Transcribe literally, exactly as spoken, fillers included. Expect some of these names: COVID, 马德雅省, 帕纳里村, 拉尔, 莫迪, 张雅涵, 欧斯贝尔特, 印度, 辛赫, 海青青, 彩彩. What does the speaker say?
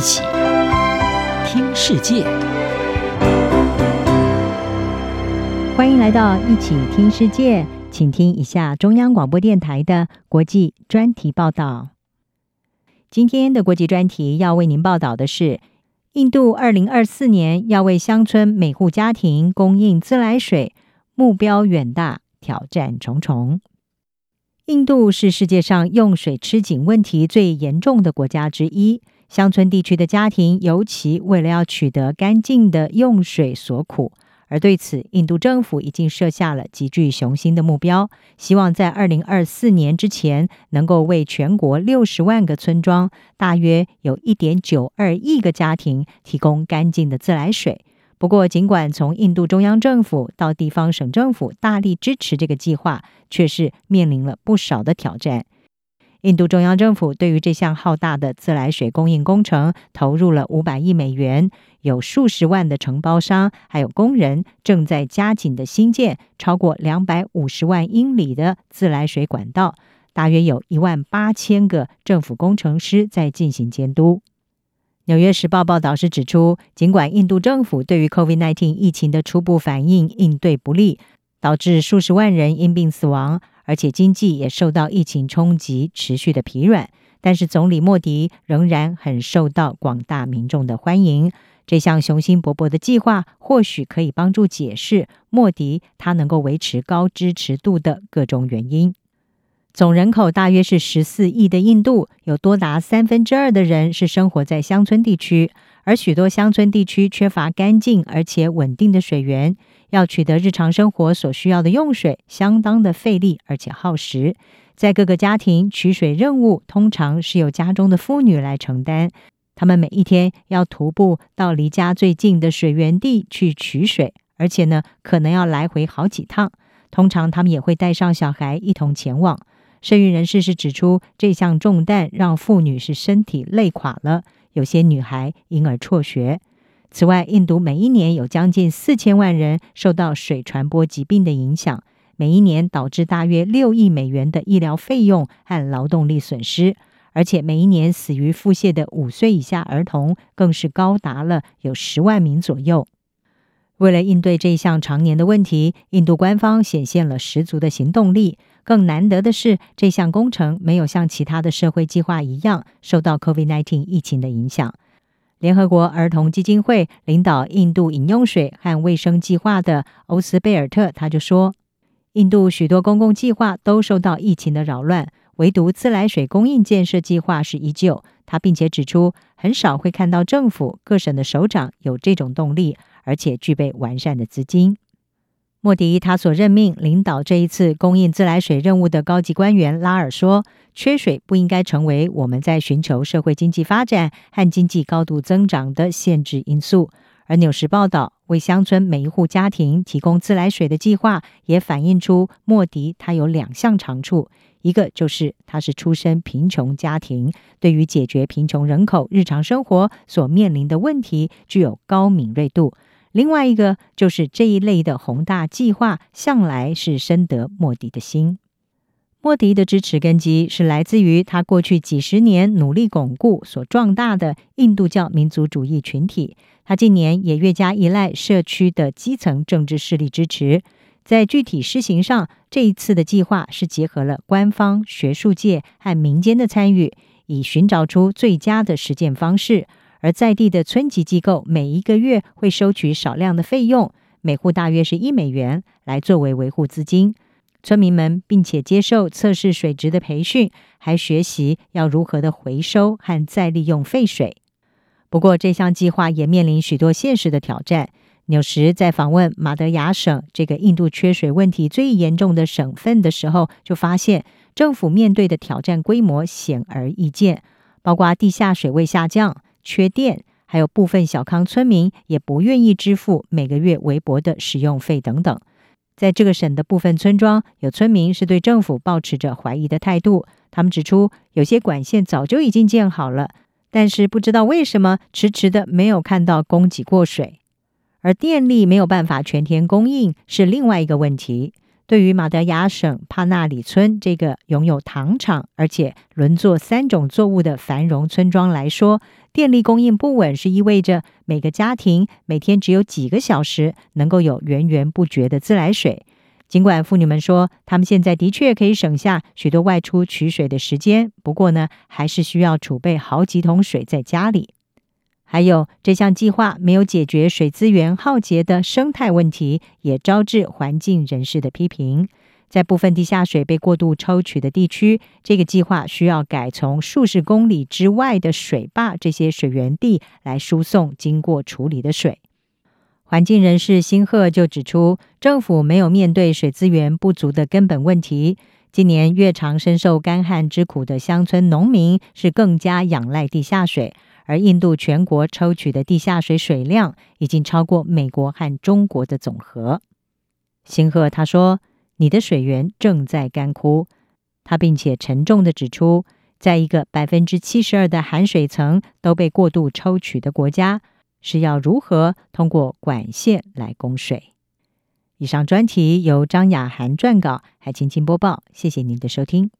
一起听世界，欢迎来到一起听世界，请听一下中央广播电台的国际专题报道。今天的国际专题要为您报道的是，印度二零二四年要为乡村每户家庭供应自来水，目标远大，挑战重重。印度是世界上用水吃紧问题最严重的国家之一，乡村地区的家庭尤其为了要取得干净的用水所苦，而对此印度政府已经设下了极具雄心的目标，希望在二零二四年之前能够为全国六十万个村庄，大约有 一点九二亿个家庭提供干净的自来水。不过尽管从印度中央政府到地方省政府大力支持这个计划，却是面临了不少的挑战。印度中央政府对于这项浩大的自来水供应工程投入了五百亿美元，有数十万的承包商还有工人正在加紧的新建超过两百五十万英里的自来水管道，大约有一万八千个政府工程师在进行监督。纽约时报报道是指出，尽管印度政府对于 COVID 十九 疫情的初步反应应对不力，导致数十万人因病死亡，而且经济也受到疫情冲击持续的疲软，但是总理莫迪仍然很受到广大民众的欢迎。这项雄心勃勃的计划或许可以帮助解释莫迪他能够维持高支持度的各种原因。总人口大约是十四亿的印度，有多达三分之二的人是生活在乡村地区，而许多乡村地区缺乏干净而且稳定的水源，要取得日常生活所需要的用水相当的费力而且耗时。在各个家庭，取水任务通常是由家中的妇女来承担，她们每一天要徒步到离家最近的水源地去取水，而且呢，可能要来回好几趟，通常她们也会带上小孩一同前往。生育人士是指出，这项重担让妇女是身体累垮了，有些女孩因而辍学。此外，印度每一年有将近四千万人受到水传播疾病的影响，每一年导致大约六亿美元的医疗费用和劳动力损失，而且每一年死于腹泻的五岁以下儿童更是高达了有十万名左右。为了应对这项常年的问题，印度官方显现了十足的行动力。更难得的是，这项工程没有像其他的社会计划一样受到 COVID 十九 疫情的影响。联合国儿童基金会领导印度饮用水和卫生计划的欧斯贝尔特他就说，印度许多公共计划都受到疫情的扰乱，唯独自来水供应建设计划是依旧。他并且指出，很少会看到政府各省的首长有这种动力，而且具备完善的资金。莫迪他所任命领导这一次供应自来水任务的高级官员拉尔说，缺水不应该成为我们在寻求社会经济发展和经济高度增长的限制因素。而纽时报道，为乡村每一户家庭提供自来水的计划也反映出莫迪他有两项长处，一个就是他是出身贫穷家庭，对于解决贫穷人口日常生活所面临的问题具有高敏锐度，另外一个就是这一类的宏大计划向来是深得莫迪的心。莫迪的支持根基是来自于他过去几十年努力巩固所壮大的印度教民族主义群体，他近年也越加依赖社区的基层政治势力支持。在具体施行上，这一次的计划是结合了官方、学术界和民间的参与，以寻找出最佳的实践方式。而在地的村级机构每一个月会收取少量的费用，每户大约是一美元，来作为维护资金。村民们并且接受测试水质的培训，还学习要如何的回收和再利用废水。不过这项计划也面临许多现实的挑战。纽时在访问马德雅省这个印度缺水问题最严重的省份的时候，就发现政府面对的挑战规模显而易见，包括地下水位下降、缺电，还有部分小康村民也不愿意支付每个月微薄的使用费等等。在这个省的部分村庄，有村民是对政府抱持着怀疑的态度，他们指出有些管线早就已经建好了，但是不知道为什么迟迟的没有看到供给过水。而电力没有办法全天供应是另外一个问题。对于马德雅省帕纳里村这个拥有糖厂而且轮作三种作物的繁荣村庄来说，电力供应不稳是意味着每个家庭每天只有几个小时能够有源源不绝的自来水。尽管妇女们说她们现在的确可以省下许多外出取水的时间，不过呢，还是需要储备好几桶水在家里。还有，这项计划没有解决水资源耗竭的生态问题，也招致环境人士的批评。在部分地下水被过度抽取的地区，这个计划需要改从数十公里之外的水坝这些水源地来输送经过处理的水。环境人士辛赫就指出，政府没有面对水资源不足的根本问题。今年越常深受干旱之苦的乡村农民是更加仰赖地下水，而印度全国抽取的地下水水量已经超过美国和中国的总和。辛赫他说，你的水源正在干枯。他并且沉重地指出，在一个 百分之七十二 的含水层都被过度抽取的国家，是要如何通过管线来供水。以上专题由张雅涵撰稿，海青青播报，谢谢您的收听。